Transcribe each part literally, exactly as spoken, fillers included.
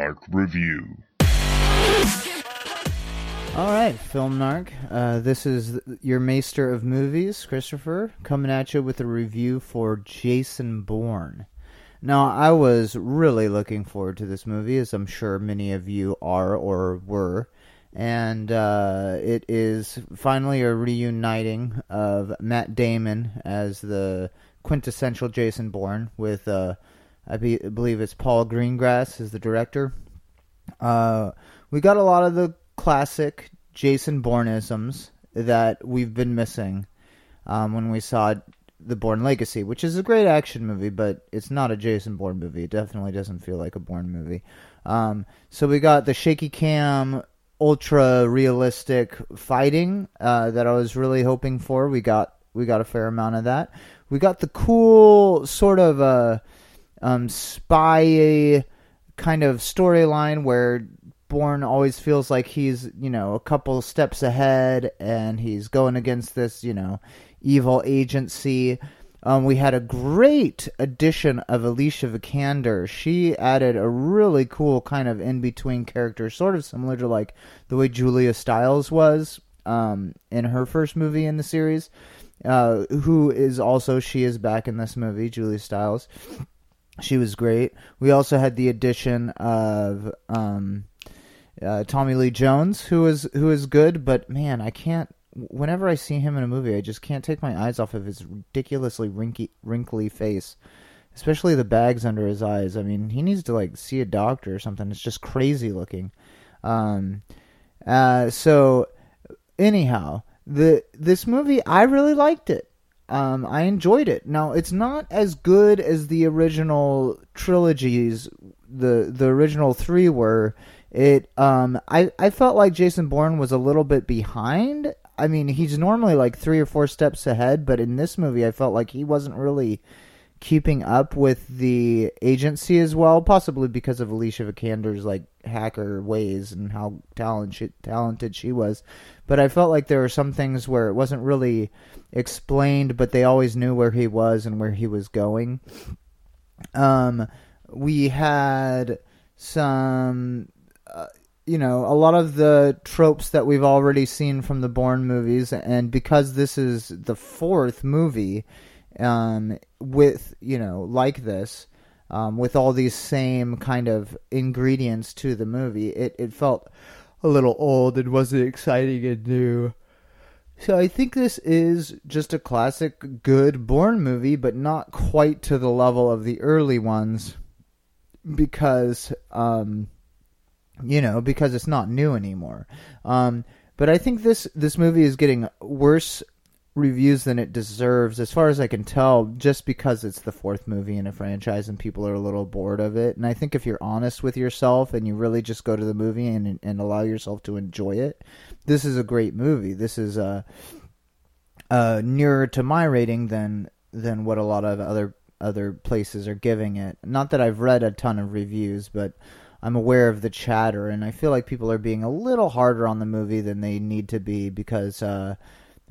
Narc Review. All right, Film Narc. Uh, this is your maester of movies, Christopher, coming at you with a review for Jason Bourne. Now, I was really looking forward to this movie, as I'm sure many of you are or were. And uh, it is finally a reuniting of Matt Damon as the quintessential Jason Bourne with, uh, I be- believe it's Paul Greengrass as the director. Uh, we got a lot of the classic Jason Bourne-isms that we've been missing um, when we saw The Bourne Legacy, which is a great action movie, but it's not a Jason Bourne movie. It definitely doesn't feel like a Bourne movie. Um, so we got the shaky cam, ultra realistic fighting uh, that I was really hoping for. We got we got a fair amount of that. We got the cool sort of uh, um, spy kind of storyline where Bourne always feels like he's, you know, a couple steps ahead and he's going against this, you know, evil agency. Um, we had a great addition of Alicia Vikander. She added a really cool kind of in-between character, sort of similar to like the way Julia Stiles was um, in her first movie in the series, uh, who is also, she is back in this movie, Julia Stiles. She was great. We also had the addition of um, uh, Tommy Lee Jones, who is, who is good, but man, I can't. Whenever I see him in a movie, I just can't take my eyes off of his ridiculously wrinkly, wrinkly face, especially the bags under his eyes. I mean, he needs to, like, see a doctor or something. It's just crazy looking. Um, uh, so, anyhow, the this movie, I really liked it. Um, I enjoyed it. Now, it's not as good as the original trilogies, the the original three were. It, um, I, I felt like Jason Bourne was a little bit behind. I mean, he's normally like three or four steps ahead, but in this movie, I felt like he wasn't really keeping up with the agency as well, possibly because of Alicia Vikander's like hacker ways and how talent she, talented she was. But I felt like there were some things where it wasn't really explained, but they always knew where he was and where he was going. Um, we had some... Uh, you know, a lot of the tropes that we've already seen from the Bourne movies, and because this is the fourth movie um, with, you know, like this, um, with all these same kind of ingredients to the movie, it, it felt a little old and wasn't exciting and new. So I think this is just a classic good Bourne movie, but not quite to the level of the early ones because... Um, You know, because it's not new anymore. Um, but I think this, this movie is getting worse reviews than it deserves, as far as I can tell, just because it's the fourth movie in a franchise and people are a little bored of it. And I think if you're honest with yourself and you really just go to the movie and, and allow yourself to enjoy it, this is a great movie. This is uh, uh, nearer to my rating than than what a lot of other other places are giving it. Not that I've read a ton of reviews, but... I'm aware of the chatter, and I feel like people are being a little harder on the movie than they need to be because, uh,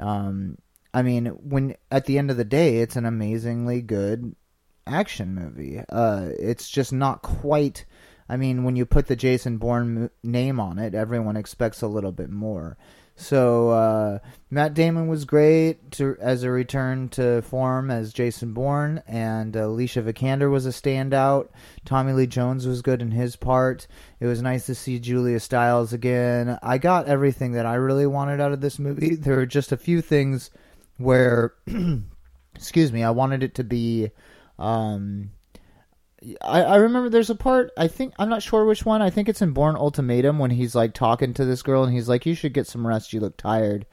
um, I mean, when at the end of the day, it's an amazingly good action movie. Uh, it's just not quite. I mean, when you put the Jason Bourne mo- name on it, everyone expects a little bit more. So uh, Matt Damon was great to, as a return to form as Jason Bourne, and uh, Alicia Vikander was a standout. Tommy Lee Jones was good in his part. It was nice to see Julia Stiles again. I got everything that I really wanted out of this movie. There were just a few things where, excuse me, I wanted it to be... Um, I, I remember there's a part, I think, I'm not sure which one, I think it's in Bourne Ultimatum when he's like talking to this girl and he's like, you should get some rest, you look tired.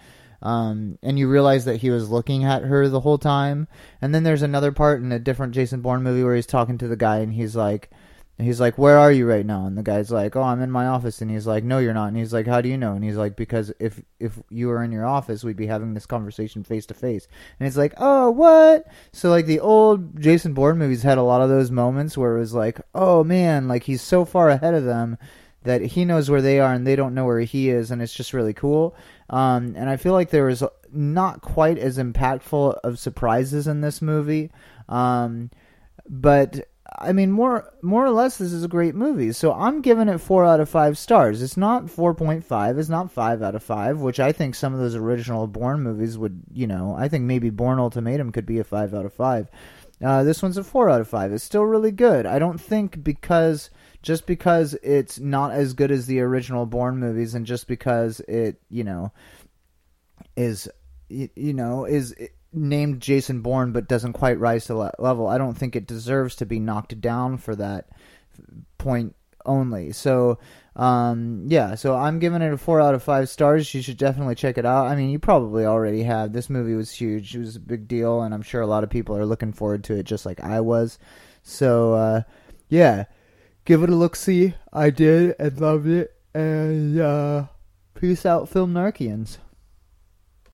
Um, and you realize that he was looking at her the whole time. And then there's another part in a different Jason Bourne movie where he's talking to the guy and he's like, he's like, where are you right now? And the guy's like, oh, I'm in my office. And he's like, no, you're not. And he's like, how do you know? And he's like, because if, if you were in your office, we'd be having this conversation face to face. And it's like, oh, what? So like the old Jason Bourne movies had a lot of those moments where it was like, oh man, like he's so far ahead of them that he knows where they are and they don't know where he is. And it's just really cool. Um, and I feel like there was not quite as impactful of surprises in this movie. Um, but I mean, more more or less, this is a great movie. So I'm giving it four out of five stars. It's not four point five. It's not five out of five, which I think some of those original Bourne movies would, you know, I think maybe Bourne Ultimatum could be a five out of five. Uh, this one's a four out of five. It's still really good. I don't think because just because it's not as good as the original Bourne movies, and just because it, you know, is, you, you know, is it, named Jason Bourne but doesn't quite rise to that level, I don't think it deserves to be knocked down for that point only. So um yeah, so I'm giving it a four out of five stars. You should definitely check it out. I mean, you probably already have. This movie was huge. It was a big deal, and I'm sure a lot of people are looking forward to it, just like I was. So uh yeah, give it a look-see. I did and loved it, and uh peace out, film narcians.